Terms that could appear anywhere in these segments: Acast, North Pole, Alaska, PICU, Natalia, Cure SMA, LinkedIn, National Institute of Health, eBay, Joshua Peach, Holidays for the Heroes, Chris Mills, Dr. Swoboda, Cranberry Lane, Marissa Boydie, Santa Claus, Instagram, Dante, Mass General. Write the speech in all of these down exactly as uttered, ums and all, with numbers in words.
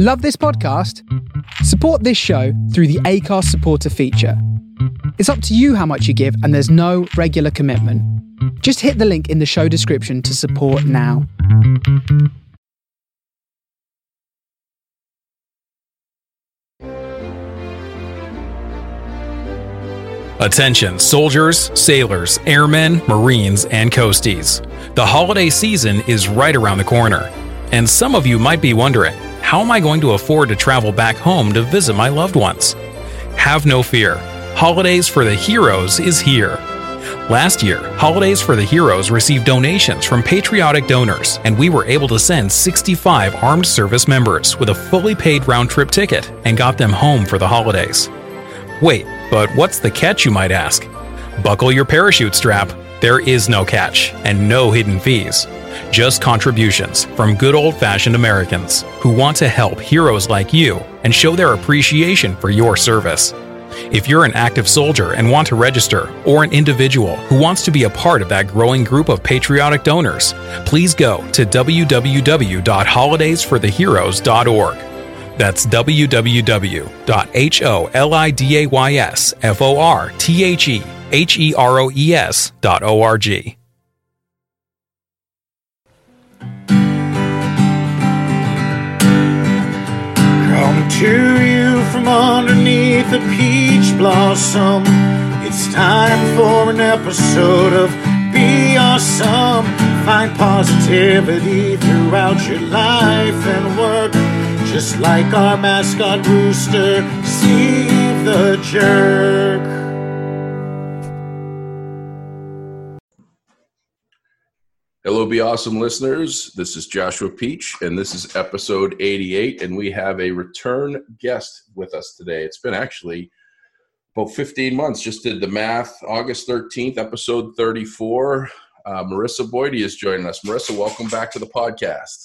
Love this podcast? Support this show through the Acast supporter feature. It's up to you how much you give, and there's no regular commitment. Just hit the link in the show description to support now. Attention soldiers, sailors, airmen, Marines, and coasties. The holiday season is right around the corner, and some of you might be wondering, how am I going to afford to travel back home to visit my loved ones? Have no fear. Holidays for the Heroes is here. Last year, Holidays for the Heroes received donations from patriotic donors, and we were able to send sixty-five armed service members with a fully paid round-trip ticket and got them home for the holidays. Wait, but what's the catch, you might ask? Buckle your parachute strap. There is no catch and no hidden fees. Just contributions from good old-fashioned Americans who want to help heroes like you and show their appreciation for your service. If you're an active soldier and want to register, or an individual who wants to be a part of that growing group of patriotic donors, please go to w w w dot holidays for the heroes dot org. That's w w w dot holidays for the heroes dot org. Come to you from underneath a peach blossom. It's time for an episode of Be Awesome. Find positivity throughout your life and work. Just like our mascot rooster, Steve the Jerk. Hello, Be Awesome listeners. This is Joshua Peach, and this is episode eighty-eight, and we have a return guest with us today. It's been actually about fifteen months. Just did the math. August thirteenth, episode thirty-four. Uh, Marissa Boydie is joining us. Marissa, welcome back to the podcast.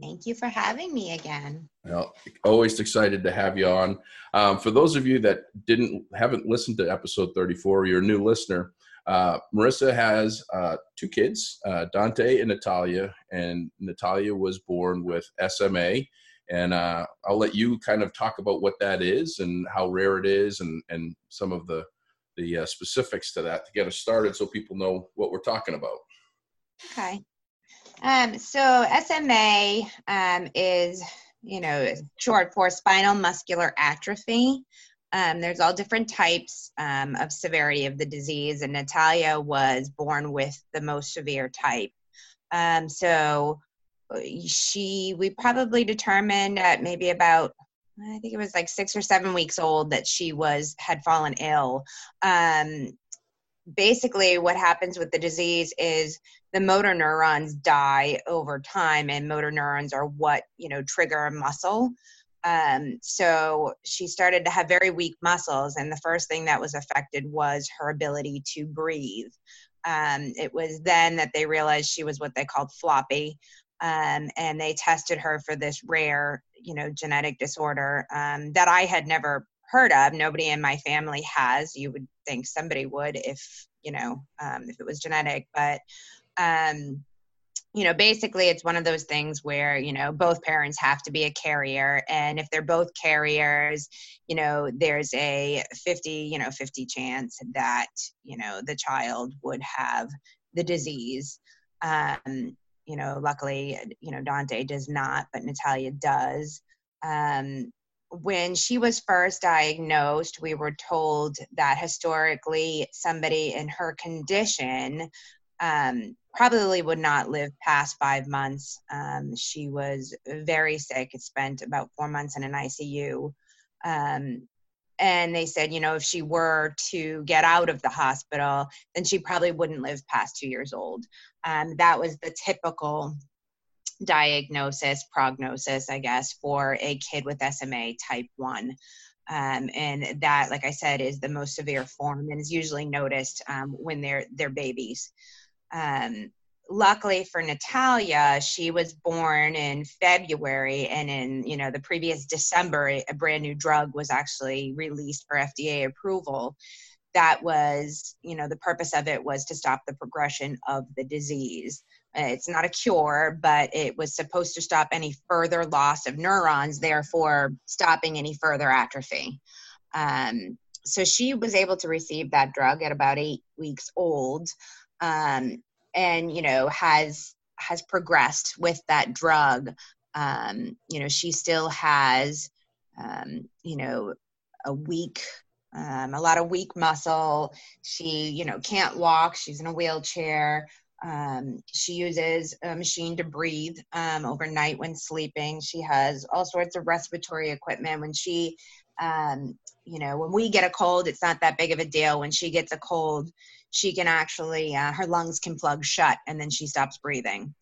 Thank you for having me again. Well, always excited to have you on. Um, for those of you that didn't haven't listened to episode thirty-four, you're a new listener. Uh, Marissa has uh, two kids, uh, Dante and Natalia, and Natalia was born with S M A. And uh, I'll let you kind of talk about what that is and how rare it is, and and some of the the uh, specifics to that to get us started, so people know what we're talking about. Okay. Um, so S M A um, is, you know, short for spinal muscular atrophy. Um, there's all different types um, of severity of the disease, and Natalia was born with the most severe type. Um, so she, we probably determined at maybe about, I think it was like six or seven weeks old that she was, had fallen ill. Um, basically what happens with the disease is the motor neurons die over time, and motor neurons are what, you know, trigger muscle. Um, so she started to have very weak muscles, and the first thing that was affected was her ability to breathe. Um, it was then that they realized she was what they called floppy, um, and they tested her for this rare, you know, genetic disorder um, that I had never heard of. Nobody in my family has. You would think somebody would if, you know, um, if it was genetic, but Um, you know, basically it's one of those things where, you know, both parents have to be a carrier. And if they're both carriers, you know, there's a fifty, you know, fifty chance that, you know, the child would have the disease. Um, you know, luckily, you know, Dante does not, but Natalia does. Um, When she was first diagnosed, we were told that historically somebody in her condition um, probably would not live past five months. Um, she was very sick. It spent about four months in an I C U. Um, and they said, you know, if she were to get out of the hospital, then she probably wouldn't live past two years old. Um, that was the typical diagnosis, prognosis, I guess, for a kid with S M A type one. Um, and that, like I said, is the most severe form and is usually noticed um, when they're, they're babies. Um, luckily for Natalia, she was born in February, and in, you know, the previous December, a brand new drug was actually released for F D A approval. That was, you know, the purpose of it was to stop the progression of the disease. It's not a cure, but it was supposed to stop any further loss of neurons, therefore stopping any further atrophy. Um, so she was able to receive that drug at about eight weeks old, um, and, you know, has has progressed with that drug. Um, you know, she still has, um, you know, a weak, um, a lot of weak muscle. She, you know, can't walk. She's in a wheelchair. Um, she uses a machine to breathe um, overnight when sleeping. She has all sorts of respiratory equipment. When she, um, you know, when we get a cold, it's not that big of a deal. When she gets a cold, she can actually, uh, her lungs can plug shut and then she stops breathing.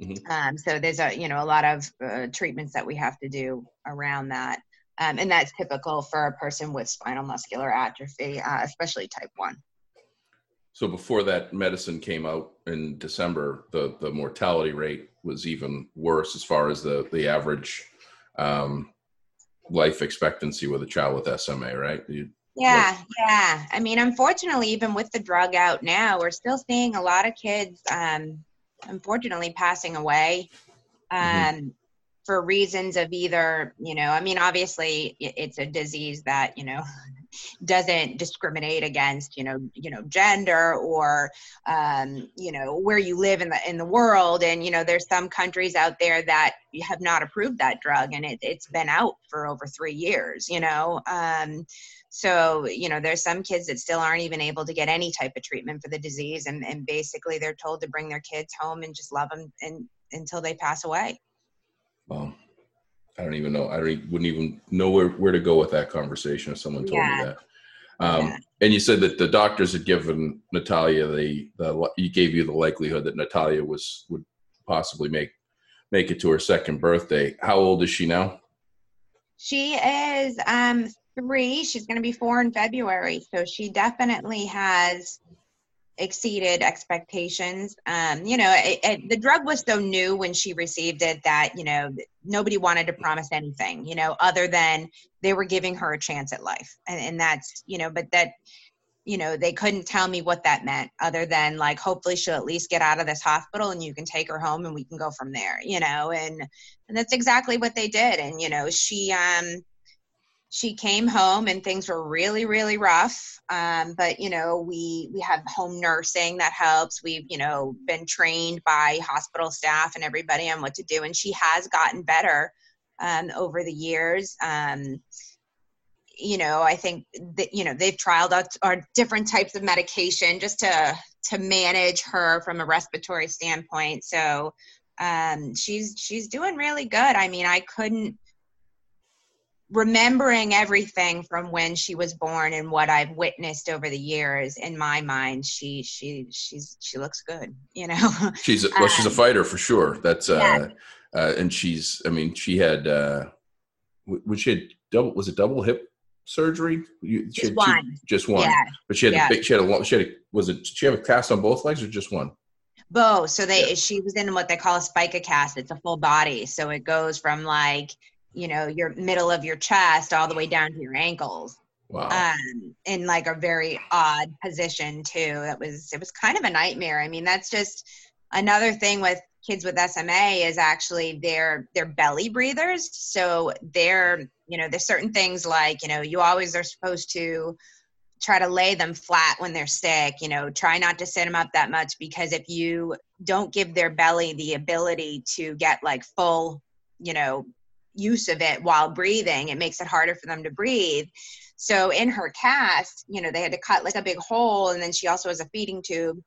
Mm-hmm. Um, so there's a, you know, a lot of uh, treatments that we have to do around that. Um, and that's typical for a person with spinal muscular atrophy, uh, especially type one. So before that medicine came out in December, the, the mortality rate was even worse as far as the, the average um, life expectancy with a child with S M A, right? You, yeah, like- yeah. I mean, unfortunately, even with the drug out now, we're still seeing a lot of kids, um, unfortunately, passing away um, mm-hmm. for reasons of either, you know, I mean, obviously, it's a disease that, you know, doesn't discriminate against, you know, you know, gender or, um, you know, where you live in the, in the world. And, you know, there's some countries out there that have not approved that drug and it, it's been out for over three years, you know? Um, so, you know, there's some kids that still aren't even able to get any type of treatment for the disease. And, and basically they're told to bring their kids home and just love them and, until they pass away. Wow. I don't even know. I wouldn't even know where, where to go with that conversation if someone told yeah. me that. Um, yeah. And you said that the doctors had given Natalia the, the you gave you the likelihood that Natalia was would possibly make make it to her second birthday. How old is she now? She is um, three. She's going to be four in February, so she definitely has exceeded expectations. Um, you know, it, it, the drug was so new when she received it that, you know, nobody wanted to promise anything, you know, other than they were giving her a chance at life. And, and that's, you know, but that, you know, they couldn't tell me what that meant other than like, hopefully she'll at least get out of this hospital and you can take her home and we can go from there, you know, and, and that's exactly what they did. And, you know, she, um, she came home and things were really, really rough. Um, but, you know, we, we have home nursing that helps. We've, you know, been trained by hospital staff and everybody on what to do. And she has gotten better, um, over the years. Um, you know, I think that, you know, they've trialed out our different types of medication just to, to manage her from a respiratory standpoint. So, um, she's, she's doing really good. I mean, I couldn't, remembering everything from when she was born and what I've witnessed over the years, in my mind, she she she's she looks good, you know. She's a, well, she's a fighter for sure. That's uh, yeah. uh and she's. I mean, she had uh, when she had double was it double hip surgery? You, just, she had one. Two, just one. Just yeah. one. But she had yeah. a big. She had a long. She had a, was it? She had a cast on both legs or just one? Both. So they. Yeah. She was in what they call a spica cast. It's a full body, so it goes from like, you know, your middle of your chest all the way down to your ankles. Wow. Um, in like a very odd position too. It was, it was kind of a nightmare. I mean, that's just another thing with kids with S M A is actually they're, they're belly breathers. So they're, you know, there's certain things like, you know, you always are supposed to try to lay them flat when they're sick, you know, try not to sit them up that much because if you don't give their belly the ability to get like full, you know, use of it while breathing, it makes it harder for them to breathe. So in her cast, you know, they had to cut like a big hole, and then she also has a feeding tube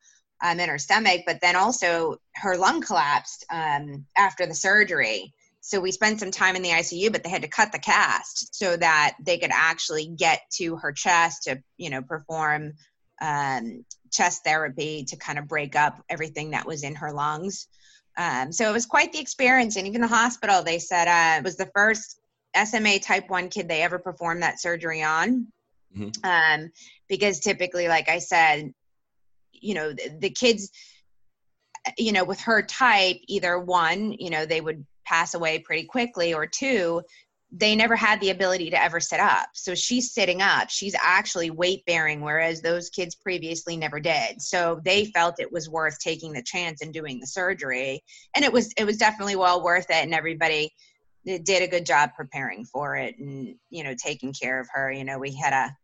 um, in her stomach, but then also her lung collapsed um, after the surgery. So we spent some time in the I C U, but they had to cut the cast so that they could actually get to her chest to, you know, perform um, chest therapy to kind of break up everything that was in her lungs. Um, so it was quite the experience. And even the hospital, they said uh, it was the first S M A type one kid they ever performed that surgery on. Mm-hmm. Um, because typically, like I said, you know, the, the kids, you know, with her type, either one, you know, they would pass away pretty quickly, or two, they never had the ability to ever sit up. So she's sitting up. She's actually weight bearing, whereas those kids previously never did. So they felt it was worth taking the chance and doing the surgery. And it was, it was definitely well worth it. And everybody did a good job preparing for it and, you know, taking care of her. You know, we had a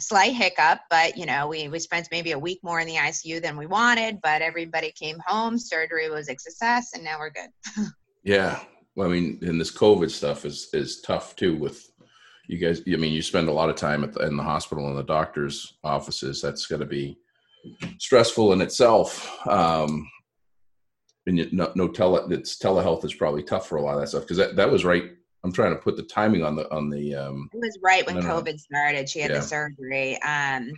slight hiccup, but, you know, we, we spent maybe a week more in the I C U than we wanted, but everybody came home. Surgery was a success and now we're good. Yeah. Well, I mean, and this COVID stuff is, is tough too with you guys. I mean, you spend a lot of time at the, in the hospital and the doctor's offices. That's going to be stressful in itself. Um, and you, no, no tele, it's telehealth is probably tough for a lot of that stuff. Cause that, that was right. I'm trying to put the timing on the, on the, um, it was right when COVID know. started, she had yeah. the surgery. Um,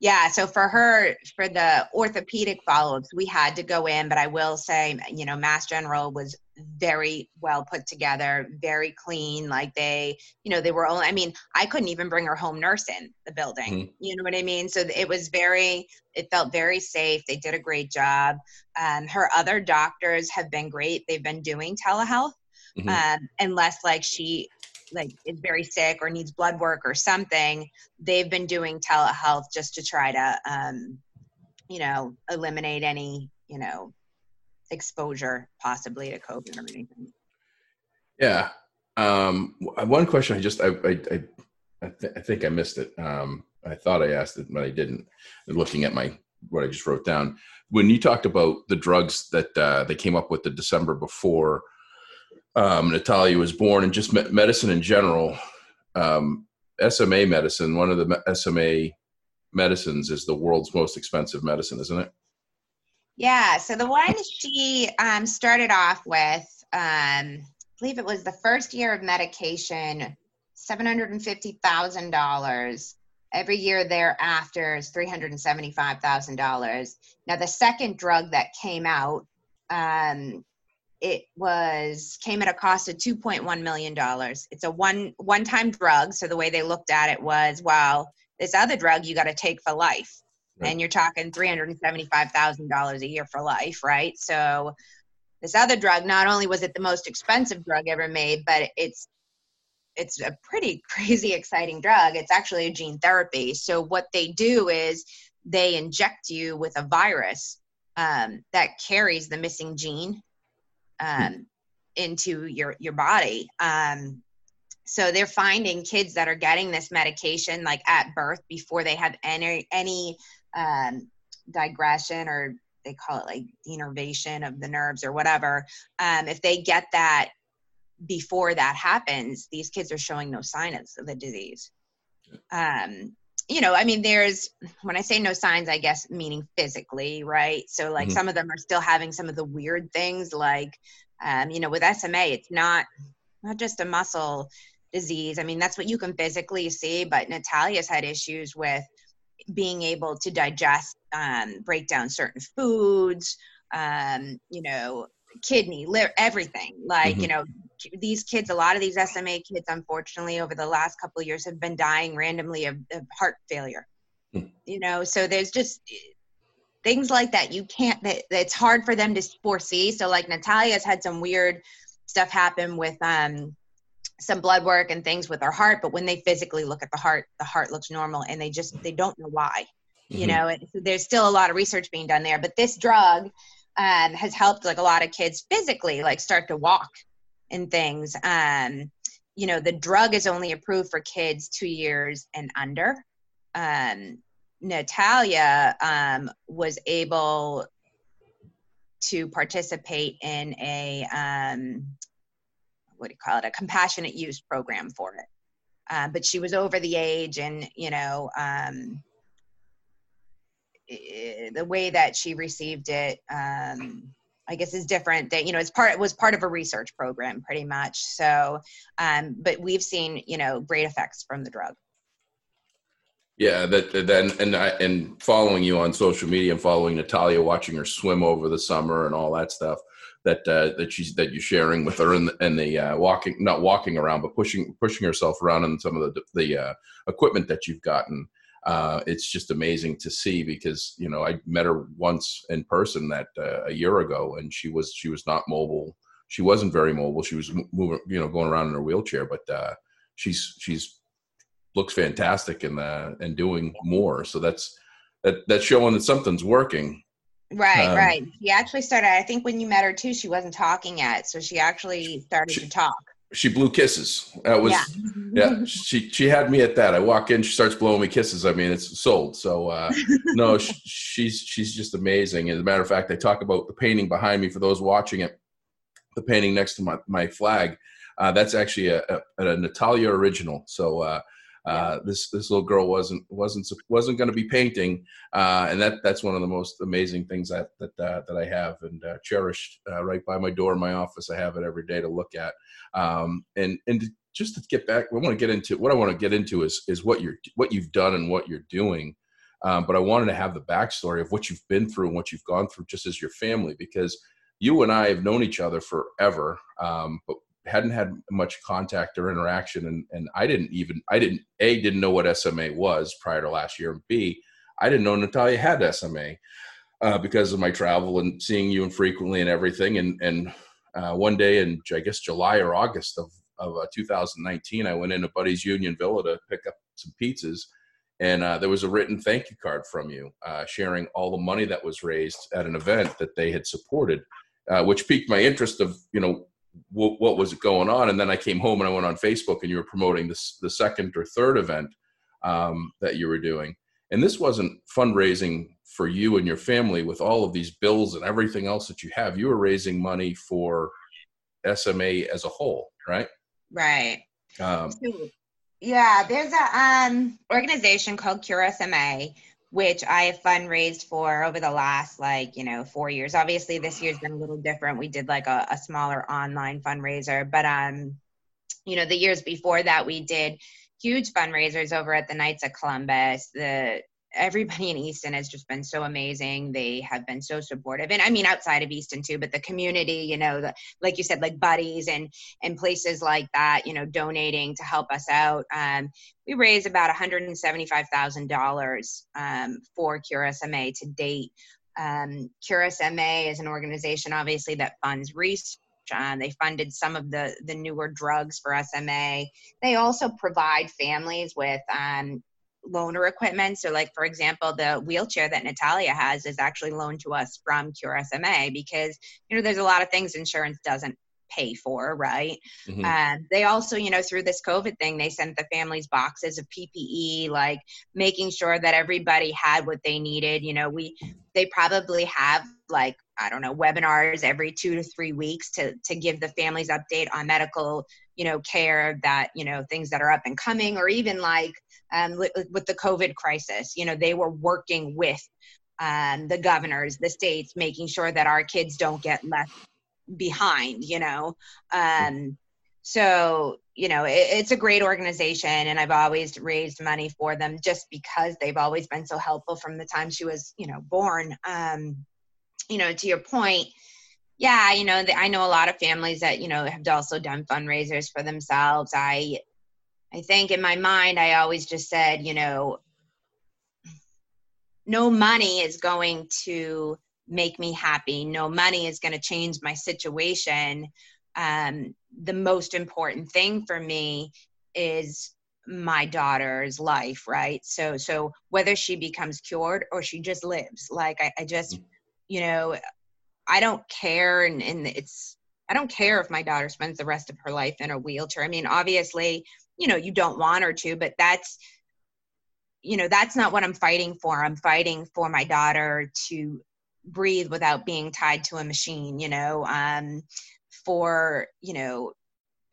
yeah. So for her, for the orthopedic follow-ups, we had to go in, but I will say, you know, Mass General was very well put together, very clean. Like they, you know, they were only, I mean, I couldn't even bring her home nurse in the building. Mm-hmm. You know what I mean? So it was very, it felt very safe. They did a great job. Um, her other doctors have been great. They've been doing telehealth. Mm-hmm. Um, unless like she like is very sick or needs blood work or something, they've been doing telehealth just to try to, um, you know, eliminate any, you know, exposure possibly to COVID or anything. Yeah. Um, one question I just, I, I, I, I, th- I think I missed it. Um, I thought I asked it, but I didn't. Looking at my, what I just wrote down, when you talked about the drugs that, uh, they came up with the December before, Um, Natalia was born, and just me- medicine in general, um, S M A medicine, one of the S M A medicines is the world's most expensive medicine, isn't it? Yeah. So the one she um, started off with, um, I believe it was the first year of medication, seven hundred fifty thousand dollars. Every year thereafter is three hundred seventy-five thousand dollars. Now the second drug that came out, um, It was came at a cost of two point one million dollars. It's a one one-time drug. So the way they looked at it was, well, this other drug you got to take for life. Right. And you're talking three hundred seventy-five thousand dollars a year for life, right? So this other drug, not only was it the most expensive drug ever made, but it's it's a pretty crazy exciting drug. It's actually a gene therapy. So what they do is they inject you with a virus um, that carries the missing gene um, into your, your body. Um, so they're finding kids that are getting this medication, like at birth before they have any, any, um, digression, or they call it like denervation of the nerves or whatever. Um, if they get that before that happens, these kids are showing no signs of the disease. Um, you know, I mean, there's, when I say no signs, I guess, meaning physically, right? So like mm-hmm. some of them are still having some of the weird things like, um, you know, with S M A, it's not, not just a muscle disease. I mean, that's what you can physically see, but Natalia's had issues with being able to digest, um, break down certain foods, um, you know, kidney, liver, everything. Like, mm-hmm. you know, these kids, a lot of these S M A kids, unfortunately, over the last couple of years have been dying randomly of, of heart failure, mm. you know, so there's just things like that. You can't, that it's hard for them to foresee. So like Natalia's had some weird stuff happen with um, some blood work and things with her heart, but when they physically look at the heart, the heart looks normal and they just, they don't know why, mm-hmm. you know, and so there's still a lot of research being done there, but this drug um, has helped like a lot of kids physically, like start to walk and things. Um, you know, the drug is only approved for kids two years and under. Um, Natalia um, was able to participate in a, um, what do you call it, a compassionate use program for it. Uh, but she was over the age and, you know, um, the way that she received it, um, I guess is different that, you know, it's part, it was part of a research program pretty much. So, um, but we've seen, you know, great effects from the drug. Yeah. That then, and I, and following you on social media and following Natalia, watching her swim over the summer and all that stuff that, uh, that she's, that you're sharing with her and the, and the, uh, walking, not walking around, but pushing, pushing herself around in some of the, the, uh, equipment that you've gotten. Uh, it's just amazing to see because, you know, I met her once in person that uh, a year ago and she was, she was not mobile. she wasn't very mobile. She was moving, you know, going around in her wheelchair, but uh, she's, she's looks fantastic and, uh, and doing more. So that's, that, that's showing that something's working. Right, um, right. She actually started, I think when you met her too, she wasn't talking yet. So she actually started she, to talk. She blew kisses. That was, yeah. yeah, she, she had me at that. I walk in, she starts blowing me kisses. I mean, it's sold. So, uh, no, she, she's, she's just amazing. As a matter of fact, I talk about the painting behind me for those watching it, the painting next to my, my flag. Uh, that's actually a, a, a Natalia original. So, uh, Uh, this this little girl wasn't wasn't wasn't going to be painting, uh, and that that's one of the most amazing things that that uh, that I have and uh, cherished uh, right by my door in my office. I have it every day to look at, um, and and to, just to get back, I want to get into what I want to get into is is what you're what you've done and what you're doing, um, but I wanted to have the backstory of what you've been through and what you've gone through just as your family, because you and I have known each other forever, um, but. hadn't had much contact or interaction. And, and I didn't even, I didn't, A, didn't know what S M A was prior to last year. And B, I didn't know Natalia had S M A uh, because of my travel and seeing you infrequently and everything. And, and uh, one day in, I guess, July or August of, of uh, two thousand nineteen, I went into Buddy's Union Villa to pick up some pizzas. And uh, there was a written thank you card from you uh, sharing all the money that was raised at an event that they had supported, uh, which piqued my interest of, you know, what was going on. And then I came home and I went on Facebook and you were promoting this, the second or third event um, that you were doing. And this wasn't fundraising for you and your family with all of these bills and everything else that you have. You were raising money for S M A as a whole, right? Right. Um, so, yeah, there's an um, organization called Cure S M A, which I have fundraised for over the last, like, you know, four years. Obviously, this year's been a little different. We did like a, a smaller online fundraiser, but, um, you know, the years before that, we did huge fundraisers over at the Knights of Columbus. The everybody in Easton has just been so amazing. They have been so supportive. And I mean, outside of Easton too, but the community, you know, the, like you said, like buddies and, and places like that, you know, donating to help us out. Um, we raised about one hundred seventy-five thousand dollars um, for Cure S M A to date. Um, Cure S M A is an organization, obviously, that funds research. Um, they funded some of the, the newer drugs for S M A. They also provide families with, um, loaner equipment. So like, for example, the wheelchair that Natalia has is actually loaned to us from Cure S M A because, you know, there's a lot of things insurance doesn't pay for, right? Mm-hmm. Um, they also, you know, through this COVID thing, they sent the families boxes of P P E, like making sure that everybody had what they needed. You know, we, they probably have like, I don't know, webinars every two to three weeks to, to give the families update on medical, you know, care that, you know, things that are up and coming, or even like um, li- with the COVID crisis, you know, they were working with um, the governors, the states, making sure that our kids don't get left behind, you know? Um, so, you know, it, it's a great organization, and I've always raised money for them just because they've always been so helpful from the time she was, you know, born. Um, you know, to your point, yeah, you know, the, I know a lot of families that, you know, have also done fundraisers for themselves. I, I think in my mind, I always just said, you know, no money is going to make me happy. No money is going to change my situation. Um, the most important thing for me is my daughter's life, right? So, so whether she becomes cured or she just lives, like I, I just, you know, I don't care. And, and it's, I don't care if my daughter spends the rest of her life in a wheelchair. I mean, obviously, you know, you don't want her to, but that's, you know, that's not what I'm fighting for. I'm fighting for my daughter to breathe without being tied to a machine, you know, um, for, you know,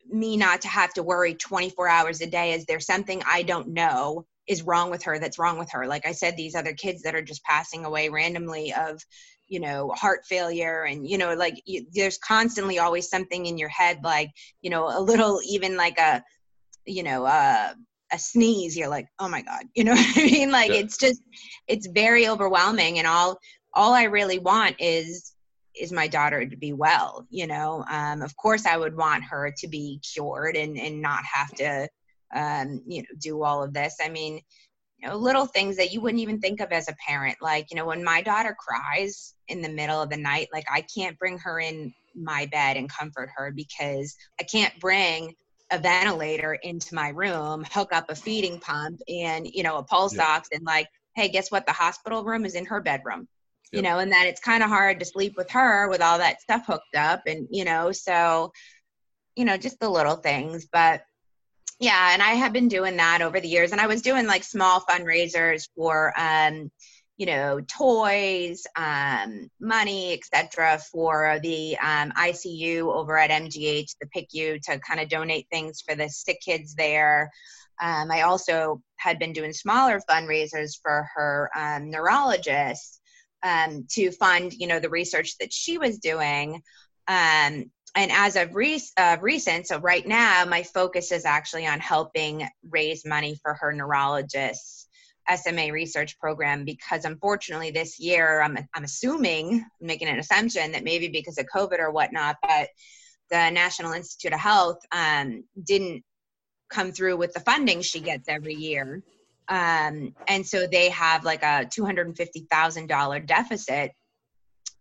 me not to have to worry twenty-four hours a day. Is there something I don't know is wrong with her that's wrong with her? Like I said, these other kids that are just passing away randomly of, you know, heart failure and, you know, like you, there's constantly always something in your head, like, you know, a little, even like a, you know, uh, a sneeze, you're like, oh my God, you know what I mean? Like, yeah. It's just, it's very overwhelming. And all, all I really want is, is my daughter to be well, you know? Um, of course I would want her to be cured and, and not have to, um, you know, do all of this. I mean, you know, little things that you wouldn't even think of as a parent. Like, you know, when my daughter cries in the middle of the night, like I can't bring her in my bed and comfort her because I can't bring a ventilator into my room, hook up a feeding pump and, you know, a pulse yeah. ox and like, hey, guess what? The hospital room is in her bedroom, yep. you know, and that it's kind of hard to sleep with her with all that stuff hooked up. And, you know, so, you know, just the little things, but yeah. And I have been doing that over the years. And I was doing like small fundraisers for, um, you know, toys, um, money, et cetera, for the um, I C U over at M G H, the P I C U, to kind of donate things for the sick kids there. Um, I also had been doing smaller fundraisers for her um, neurologist um, to fund, you know, the research that she was doing. Um, and as of re- uh, recent, so right now, my focus is actually on helping raise money for her neurologist's S M A research program, because unfortunately this year, I'm, I'm assuming, I'm making an assumption that maybe because of COVID or whatnot, but the National Institute of Health um, didn't come through with the funding she gets every year. Um, and so they have like a two hundred fifty thousand dollars deficit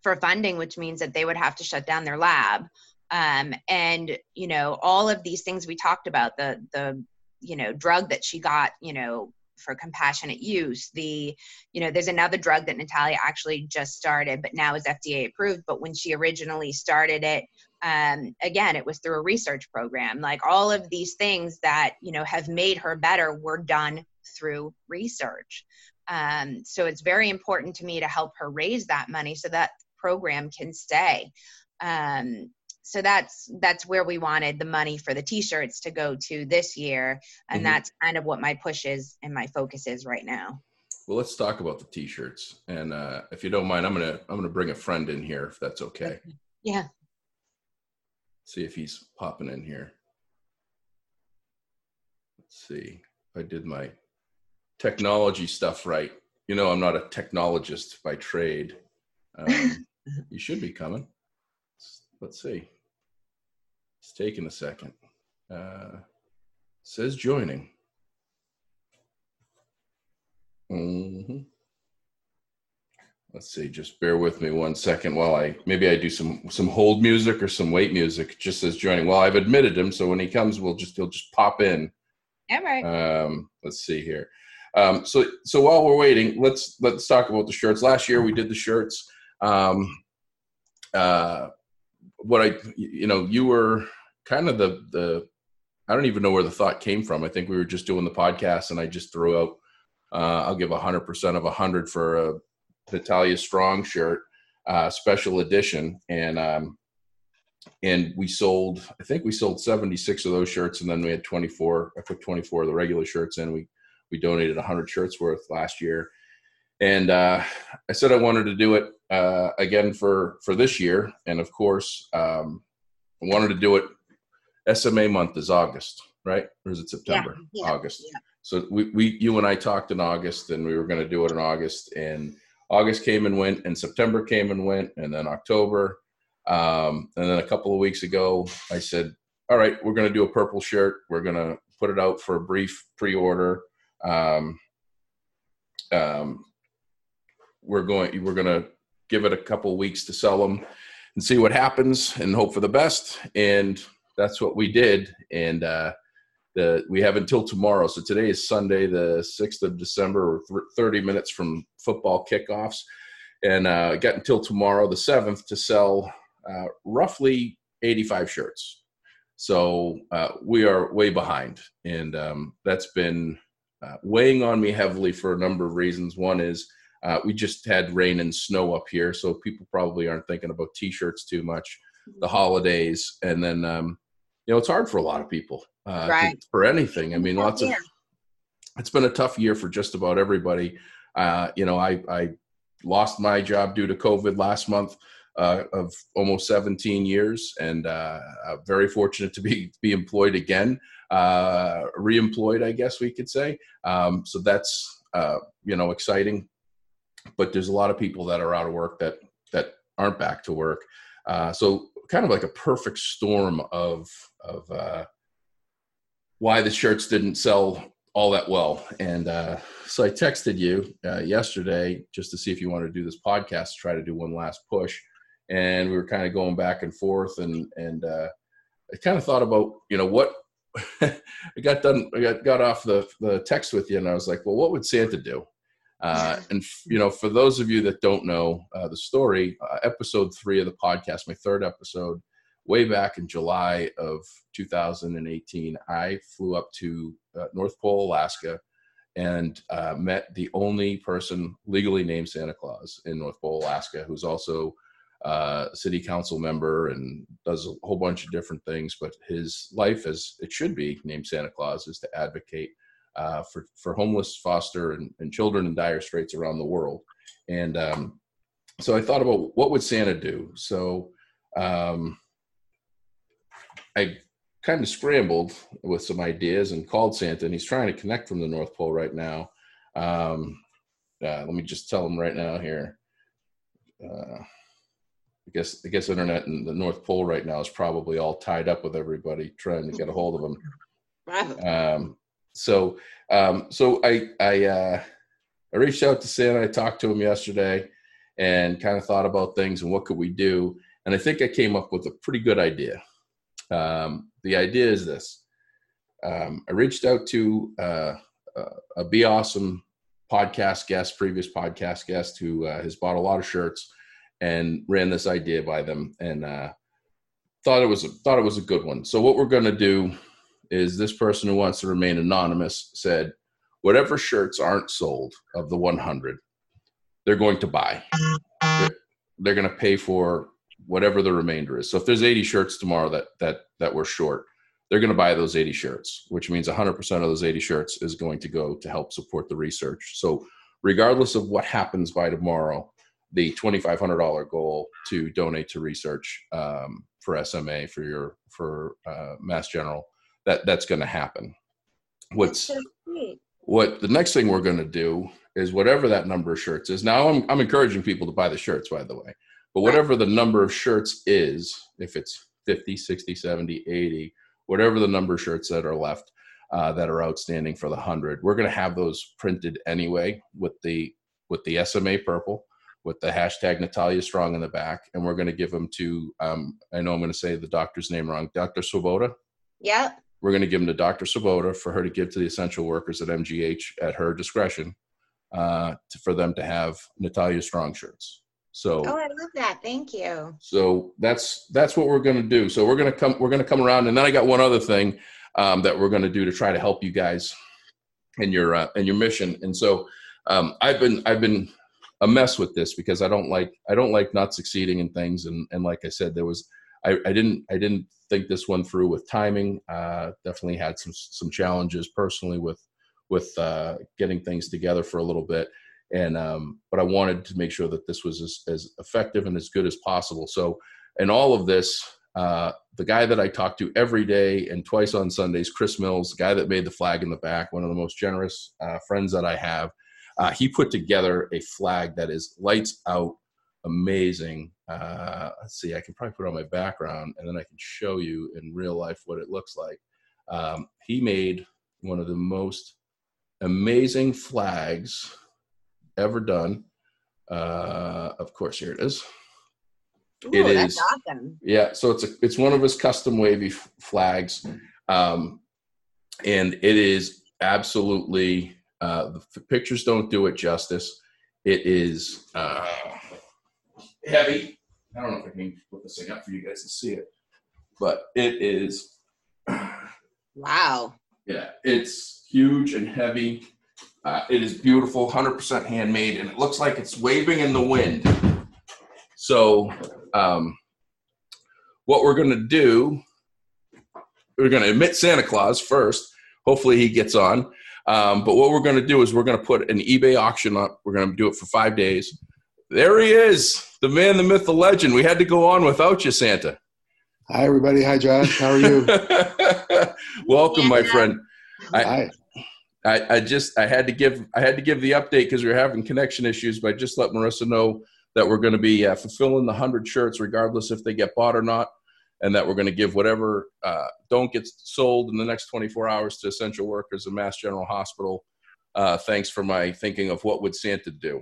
for funding, which means that they would have to shut down their lab. Um, and, you know, all of these things we talked about, the, the, you know, drug that she got, you know, for compassionate use, the, you know, there's another drug that Natalia actually just started, but now is F D A approved. But when she originally started it, Um, again, it was through a research program. Like all of these things that, you know, have made her better were done through research. Um, so it's very important to me to help her raise that money so that program can stay. Um, so that's, that's where we wanted the money for the t-shirts to go to this year. And mm-hmm. that's kind of what my push is and my focus is right now. Well, let's talk about the t-shirts. And, uh, if you don't mind, I'm going to, I'm going to bring a friend in here if that's okay. Yeah. See if he's popping in here. Let's see. I did my technology stuff right. You know, I'm not a technologist by trade. Um, you should be coming. Let's see. It's taking a second. Uh, says joining. Mm-hmm. Let's see, just bear with me one second while I, maybe I do some some hold music or some wait music, just as joining. Well, I've admitted him, so when he comes, we'll just, he'll just pop in. All right. Um, let's see here. Um, so so while we're waiting, let's let's talk about the shirts. Last year we did the shirts. Um, uh, what I, you know, you were kind of the, the, I don't even know where the thought came from. I think we were just doing the podcast and I just threw out, uh, I'll give one hundred percent of one hundred for a Natalia Strong shirt, uh, special edition. And, um, and we sold, I think we sold seventy-six of those shirts. And then we had twenty-four, I put twenty-four of the regular shirts in. we, we donated a hundred shirts worth last year. And, uh, I said, I wanted to do it, uh, again for, for this year. And of course, um, I wanted to do it. S M A month is August, right? Or is it September? Yeah, yeah, August. Yeah. So we, we, you and I talked in August and we were going to do it in August, and August came and went, and September came and went, and then October. Um, and then a couple of weeks ago, I said, all right, we're going to do a purple shirt. We're going to put it out for a brief pre-order. Um, um, we're going, we're going to give it a couple weeks to sell them and see what happens and hope for the best. And that's what we did. And, uh, The, we have until tomorrow. So today is Sunday, the sixth of December, or thirty minutes from football kickoffs. And uh, got until tomorrow, the seventh, to sell uh, roughly eighty-five shirts. So uh, we are way behind. And um, that's been uh, weighing on me heavily for a number of reasons. One is uh, we just had rain and snow up here. So people probably aren't thinking about t-shirts too much, the holidays. And then, um, you know, it's hard for a lot of people. Uh, right. For anything. I mean, lots of, it's been a tough year for just about everybody. Uh, you know, I, I lost my job due to COVID last month uh, of almost seventeen years, and uh, very fortunate to be, be employed again, uh, re-employed, I guess we could say. Um, so that's, uh, you know, exciting, but there's a lot of people that are out of work that, that aren't back to work. Uh, so kind of like a perfect storm of, of, uh, why the shirts didn't sell all that well. And uh, so I texted you uh, yesterday just to see if you wanted to do this podcast, to try to do one last push. And we were kind of going back and forth, and, and uh, I kind of thought about, you know, what I got done. I got, got off the, the text with you, and I was like, well, what would Santa do? Uh, and, f- you know, for those of you that don't know uh, the story, uh, episode three of the podcast, my third episode, way back in July of two thousand eighteen, I flew up to uh, North Pole, Alaska, and uh, met the only person legally named Santa Claus in North Pole, Alaska, who's also uh city council member and does a whole bunch of different things, but his life, as it should be, named Santa Claus, is to advocate uh for for homeless, foster and, and children in dire straits around the world. And um so I thought about what would Santa do. So um I kind of scrambled with some ideas and called Santa, and he's trying to connect from the North Pole right now. Um uh, let me just tell him right now here. uh I guess I guess internet in the North Pole right now is probably all tied up with everybody trying to get a hold of them. Wow. Um, so um, so I I uh, I reached out to Santa. I talked to him yesterday and kind of thought about things and what could we do. And I think I came up with a pretty good idea. Um, the idea is this: um, I reached out to uh, a Be Awesome podcast guest, previous podcast guest, who uh, has bought a lot of shirts, and ran this idea by them, and uh, thought it was a, thought it was a good one. So what we're going to do is, this person who wants to remain anonymous said, whatever shirts aren't sold of the one hundred, they're going to buy. They're, they're going to pay for whatever the remainder is. So if there's eighty shirts tomorrow that that that we're short, they're going to buy those eighty shirts, which means one hundred percent of those eighty shirts is going to go to help support the research. So regardless of what happens by tomorrow, the twenty-five hundred dollars goal to donate to research um, for S M A, for your for uh, Mass General, that that's going to happen. What's so what the next thing we're going to do is, whatever that number of shirts is. Now I'm I'm encouraging people to buy the shirts, by the way, but whatever the number of shirts is, if it's fifty, sixty, seventy, eighty, whatever the number of shirts that are left uh, that are outstanding for the hundred, we're going to have those printed anyway with the with the S M A purple, with the hashtag Natalia Strong in the back, and we're going to give them to, um, I know I'm going to say the doctor's name wrong, Doctor Swoboda. Yeah. We're going to give them to Doctor Swoboda for her to give to the essential workers at M G H at her discretion, uh, to, for them to have Natalia Strong shirts. So. Oh, I love that. Thank you. So that's, that's what we're going to do. So we're going to come, we're going to come around. And then I got one other thing um, that we're going to do to try to help you guys in your, uh, in your mission. And so um, I've been, I've been, a mess with this, because I don't like, I don't like not succeeding in things. And, and like I said, there was, I, I didn't, I didn't think this one through with timing. Uh, definitely had some, some challenges personally with, with uh, getting things together for a little bit. And, um, but I wanted to make sure that this was as, as effective and as good as possible. So in all of this, uh, the guy that I talk to every day and twice on Sundays, Chris Mills, the guy that made the flag in the back, one of the most generous uh, friends that I have, Uh, he put together a flag that is lights out, amazing. Uh, let's see, I can probably put it on my background, and then I can show you in real life what it looks like. Um, he made one of the most amazing flags ever done. Uh, of course, here it is. Ooh, it that's is, awesome. Yeah. So it's a, it's one of his custom wavy f- flags, um, and it is absolutely. Uh, the f- pictures don't do it justice. It is uh, heavy. I don't know if I can put this thing up for you guys to see it, but it is. Wow. Yeah, it's huge and heavy. Uh, it is beautiful, one hundred percent handmade, and it looks like it's waving in the wind. So um, what we're going to do, we're going to admit Santa Claus first. Hopefully he gets on. Um, but what we're going to do is we're going to put an eBay auction up. We're going to do it for five days. There he is, the man, the myth, the legend. We had to go on without you, Santa. Hi, everybody. Hi, Josh. How are you? Welcome, my friend. I, I I just I had to give I had to give the update because we were having connection issues. But I just let Marissa know that we're going to be uh, fulfilling the hundred shirts, regardless if they get bought or not. and that we're going to give whatever uh, don't get sold in the next twenty-four hours to essential workers of Mass General Hospital. Uh, thanks for my thinking of what would Santa do.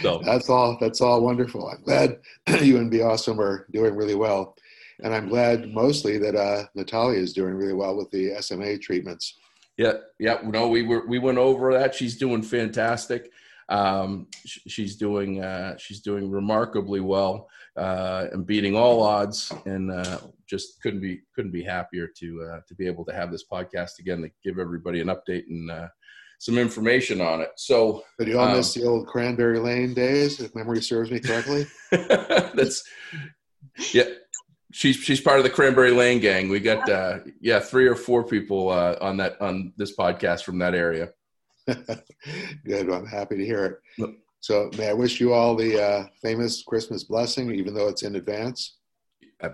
So. That's all. That's all wonderful. I'm glad you and Be Awesome are doing really well. And I'm glad mostly that uh, Natalia is doing really well with the S M A treatments. Yeah. Yeah. No, we were, we went over that. She's doing fantastic. Um, sh- she's doing, uh, she's doing remarkably well, uh, and beating all odds, and, uh, just couldn't be, couldn't be happier to, uh, to be able to have this podcast again, to give everybody an update and, uh, some information on it. So, but you all um, miss the old Cranberry Lane days, if memory serves me correctly. That's yeah. She's she's part of the Cranberry Lane gang. We got uh, yeah three or four people uh, on that on this podcast from that area. Good, well, I'm happy to hear it. So may I wish you all the uh, famous Christmas blessing, even though it's in advance. I,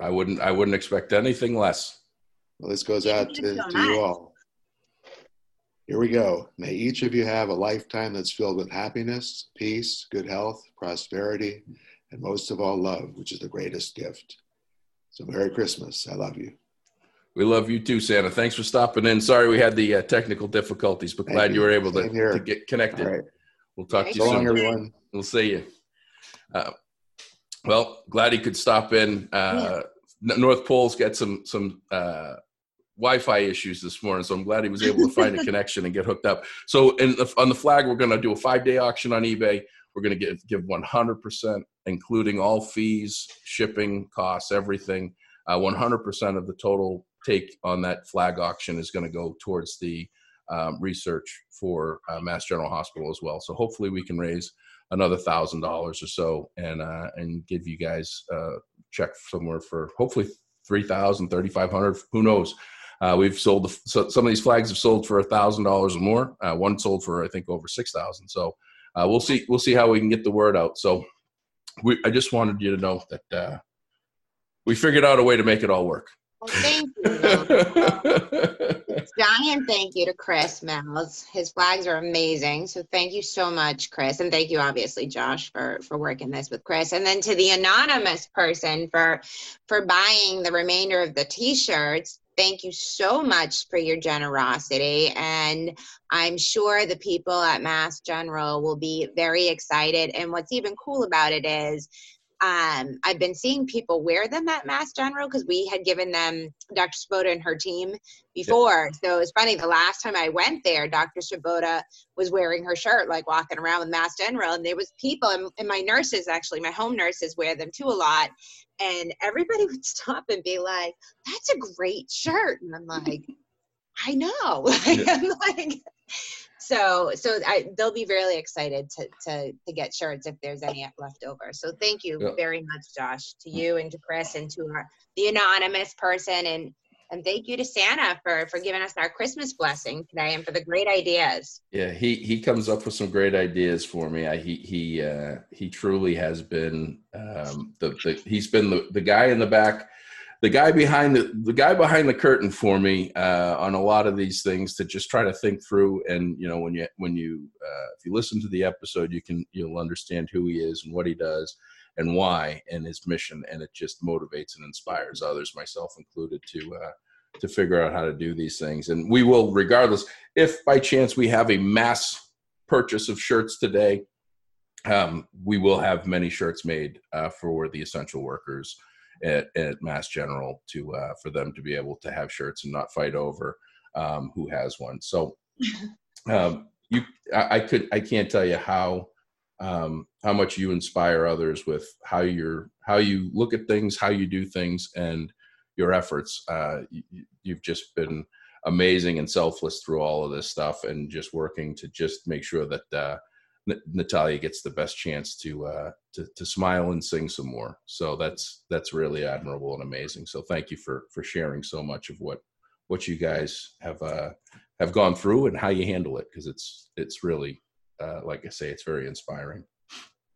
I wouldn't I wouldn't expect anything less. Well, this goes out to, to you all. Here we go. May each of you have a lifetime that's filled with happiness, peace, good health, prosperity, and most of all, love, which is the greatest gift. So Merry Christmas. I love you. We love you too, Santa. Thanks for stopping in. Sorry we had the uh, technical difficulties, but Thank glad you, you were able to, to get connected. Right. We'll talk Thank to you soon. So long, everyone. We'll see you. Uh, well, glad he could stop in. Uh, yeah. North Pole's got some some uh, Wi-Fi issues this morning, so I'm glad he was able to find a connection and get hooked up. So in the, on the flag, we're going to do a five-day auction on eBay. We're going to give, give one hundred percent, including all fees, shipping, costs, everything. Uh, one hundred percent of the total take on that flag auction is going to go towards the um, research for uh, Mass General Hospital as well. So hopefully we can raise another one thousand dollars or so and uh, and give you guys a check somewhere for hopefully three thousand dollars, thirty-five hundred dollars, who knows. Uh, we've sold, the, so some of these flags have sold for one thousand dollars or more. Uh, one sold for, I think, over six thousand dollars. So Uh, we'll see. We'll see how we can get the word out. So, we, I just wanted you to know that uh, we figured out a way to make it all work. Well, thank you. Giant thank you to Chris Mills. His flags are amazing. So thank you so much, Chris, and thank you obviously, Josh, for for working this with Chris. And then to the anonymous person for for buying the remainder of the T-shirts. Thank you so much for your generosity, and I'm sure the people at Mass General will be very excited. And what's even cool about it is um, I've been seeing people wear them at Mass General because we had given them Doctor Swoboda and her team before. Yeah. So it's funny, the last time I went there, Doctor Swoboda was wearing her shirt, like walking around with Mass General, and there was people, and, and my nurses actually, my home nurses wear them too a lot. And everybody would stop and be like, that's a great shirt. And I'm like, I know. Like, yeah. I'm like, so so I, they'll be really excited to, to to get shirts if there's any left over. So thank you yeah. very much, Josh, to you and to Chris and to our, the anonymous person. And and thank you to Santa for, for giving us our Christmas blessing today and for the great ideas. Yeah, he he comes up with some great ideas for me. I, he he uh, he truly has been um, the, the he's been the, the guy in the back, the guy behind the the guy behind the curtain for me uh, on a lot of these things to just try to think through. And you know, when you when you uh, if you listen to the episode, you can you'll understand who he is and what he does and why, and his mission, and it just motivates and inspires others, myself included, to uh, to figure out how to do these things. And we will, regardless, if by chance we have a mass purchase of shirts today, um, we will have many shirts made uh, for the essential workers at, at Mass General to uh, for them to be able to have shirts and not fight over um, who has one. So um, you, I, I could, I can't tell you how. Um, how much you inspire others with how you're, how you look at things, how you do things, and your efforts. Uh, you, you've just been amazing and selfless through all of this stuff, and just working to just make sure that uh, N- Natalia gets the best chance to, uh, to to smile and sing some more. So that's that's really admirable and amazing. So thank you for for sharing so much of what what you guys have uh, have gone through and how you handle it, because it's it's really. Uh, like I say, it's very inspiring.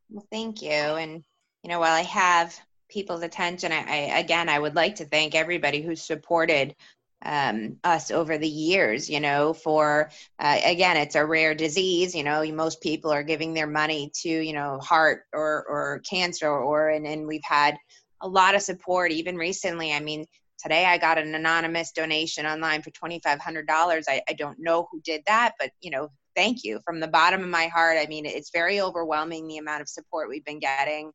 Well, thank you. And, you know, while I have people's attention, I, I again, I would like to thank everybody who supported um, us over the years, you know, for, uh, again, it's a rare disease, you know, most people are giving their money to, you know, heart or, or cancer, or, and, and we've had a lot of support. Even recently, I mean, today I got an anonymous donation online for twenty-five hundred dollars. I, I don't know who did that, but, you know, thank you from the bottom of my heart. I mean, it's very overwhelming, the amount of support we've been getting.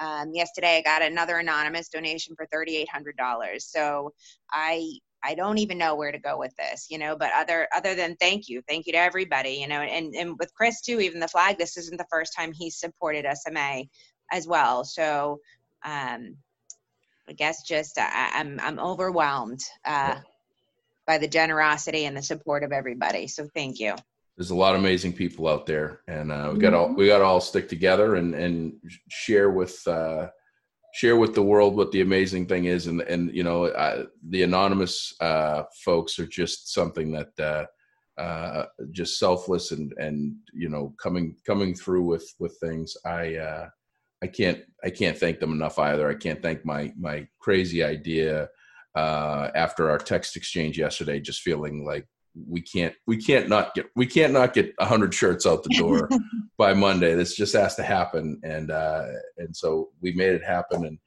Um, yesterday, I got another anonymous donation for thirty-eight hundred dollars. So I I don't even know where to go with this, you know, but other other than thank you, thank you to everybody, you know, and, and with Chris too, even the flag, this isn't the first time he's supported S M A as well. So um, I guess just I, I'm, I'm overwhelmed uh, by the generosity and the support of everybody. So thank you. There's a lot of amazing people out there, and uh, we got all we got to all stick together and and share with uh, share with the world what the amazing thing is. And and you know uh, the anonymous uh, folks are just something that uh, uh, just selfless and and you know coming coming through with with things. I uh, I can't I can't thank them enough either. I can't thank my my crazy idea uh, after our text exchange yesterday. Just feeling like. We can't, we can't not get, we can't not get a hundred shirts out the door by Monday. This just has to happen. And, uh, and so we made it happen, and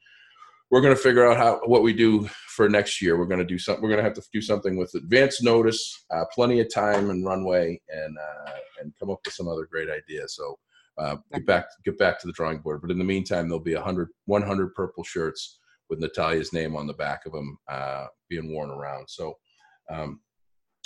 we're going to figure out how, what we do for next year. We're going to do something. We're going to have to do something with advance notice, uh, plenty of time and runway, and, uh, and come up with some other great ideas. So, uh, get back, get back to the drawing board. But in the meantime, there'll be a hundred, one hundred purple shirts with Natalia's name on the back of them, uh, being worn around. So, um,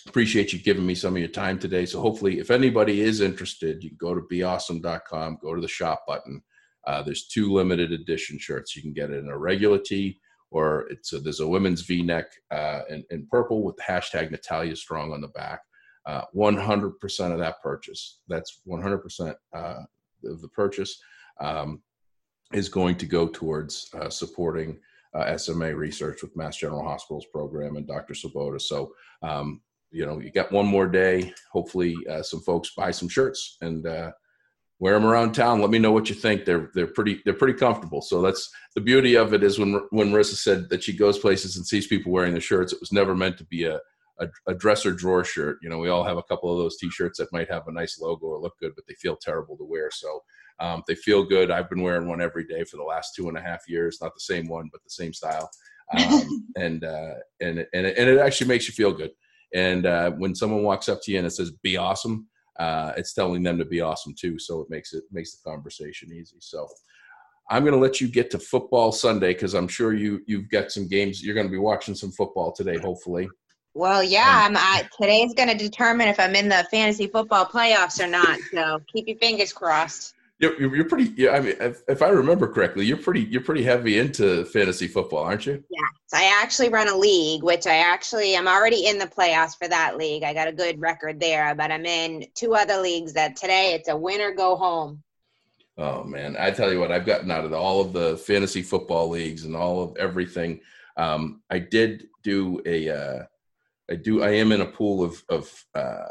appreciate you giving me some of your time today. So hopefully, if anybody is interested, you can go to be awesome dot com, go to the shop button. Uh, there's two limited edition shirts. You can get it in a regular tee, or it's a, there's a women's V-neck uh, in, in purple with the hashtag Natalia Strong on the back. Uh, one hundred percent of that purchase, that's one hundred percent uh, of the purchase, um, is going to go towards uh, supporting uh, S M A research with Mass General Hospital's program and Doctor Swoboda. So, um, you know, you got one more day. Hopefully uh, some folks buy some shirts and uh, wear them around town. Let me know what you think. They're, they're pretty, they're pretty comfortable. So that's the beauty of it is when, when Marissa said that she goes places and sees people wearing the shirts, it was never meant to be a, a, a dresser drawer shirt. You know, we all have a couple of those t-shirts that might have a nice logo or look good, but they feel terrible to wear. So um, they feel good. I've been wearing one every day for the last two and a half years, not the same one, but the same style. Um, and, uh, and, and, and it actually makes you feel good. And uh, when someone walks up to you and it says, be awesome, uh, it's telling them to be awesome too. So it makes it makes the conversation easy. So I'm going to let you get to football Sunday, because I'm sure you, you've got some games. You're going to be watching some football today, hopefully. Well, yeah, um, I'm, I, today's going to determine if I'm in the fantasy football playoffs or not. So keep your fingers crossed. You're, you're pretty, yeah, I mean, if, if I remember correctly, you're pretty, you're pretty heavy into fantasy football, aren't you? Yes. I actually run a league, which I actually, I'm already in the playoffs for that league. I got a good record there, but I'm in two other leagues that today it's a win or go home. Oh man. I tell you what, I've gotten out of all of the fantasy football leagues and all of everything. Um, I did do a, uh, I do, I am in a pool of, of, uh,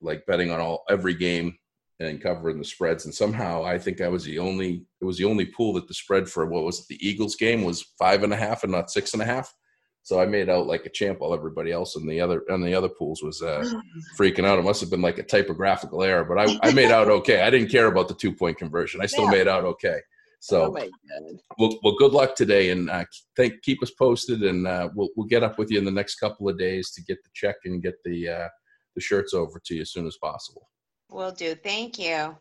like betting on all, every game, and covering the spreads. And somehow I think I was the only, it was the only pool that the spread for what was it, the Eagles game was five and a half and not six and a half. So I made out like a champ while everybody else in the other, on the other pools was uh, freaking out. It must've been like a typographical error, but I, I made out okay. I didn't care about the two point conversion. I still yeah. made out okay. So oh well, well, good luck today, and uh, thank, keep us posted, and uh, we'll, we'll get up with you in the next couple of days to get the check and get the, uh, the shirts over to you as soon as possible. Will do. Thank you.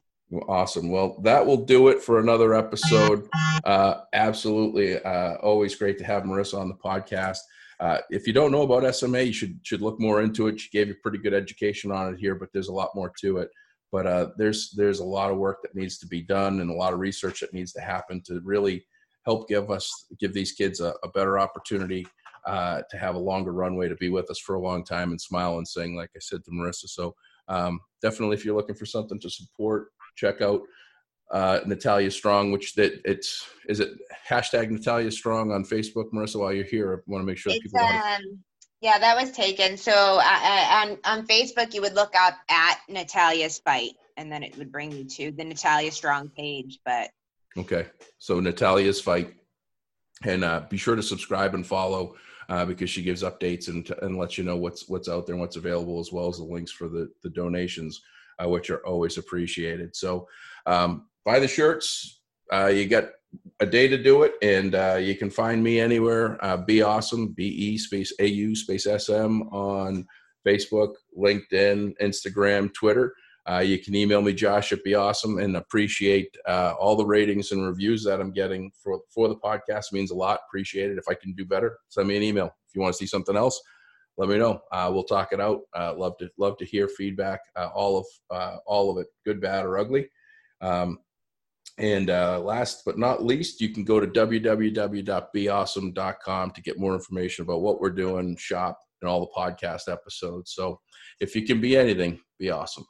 Awesome. Well, that will do it for another episode. Uh, absolutely. Uh, always great to have Marissa on the podcast. Uh, if you don't know about S M A, you should should look more into it. She gave you pretty good education on it here, but there's a lot more to it. But uh, there's there's a lot of work that needs to be done and a lot of research that needs to happen to really help give us give these kids a, a better opportunity uh, to have a longer runway, to be with us for a long time and smile and sing, like I said to Marissa. So. Um, definitely if you're looking for something to support, check out, uh, Natalia Strong, which that it's, is it hashtag Natalia Strong on Facebook, Marissa, while you're here, I want to make sure that people, um, yeah, that was taken. So uh, on, on Facebook, you would look up at Natalia Spite, and then it would bring you to the Natalia Strong page, but. Okay. So Natalia's Fight, and, uh, be sure to subscribe and follow. Uh, because she gives updates and t- and lets you know what's what's out there and what's available, as well as the links for the, the donations, uh, which are always appreciated. So um, buy the shirts. Uh, you got a day to do it. And uh, you can find me anywhere. Uh, Be Awesome, B-E space A-U space S-M on Facebook, LinkedIn, Instagram, Twitter. Uh, you can email me, Josh at Be Awesome, and appreciate uh, all the ratings and reviews that I'm getting for, for the podcast. It means a lot. Appreciate it. If I can do better, send me an email. If you want to see something else, let me know. Uh, we'll talk it out. Uh, love to love to hear feedback, uh, all of uh, all of it, good, bad, or ugly. Um, and uh, last but not least, you can go to w w w dot be awesome dot com to get more information about what we're doing, shop, and all the podcast episodes. So if you can be anything, be awesome.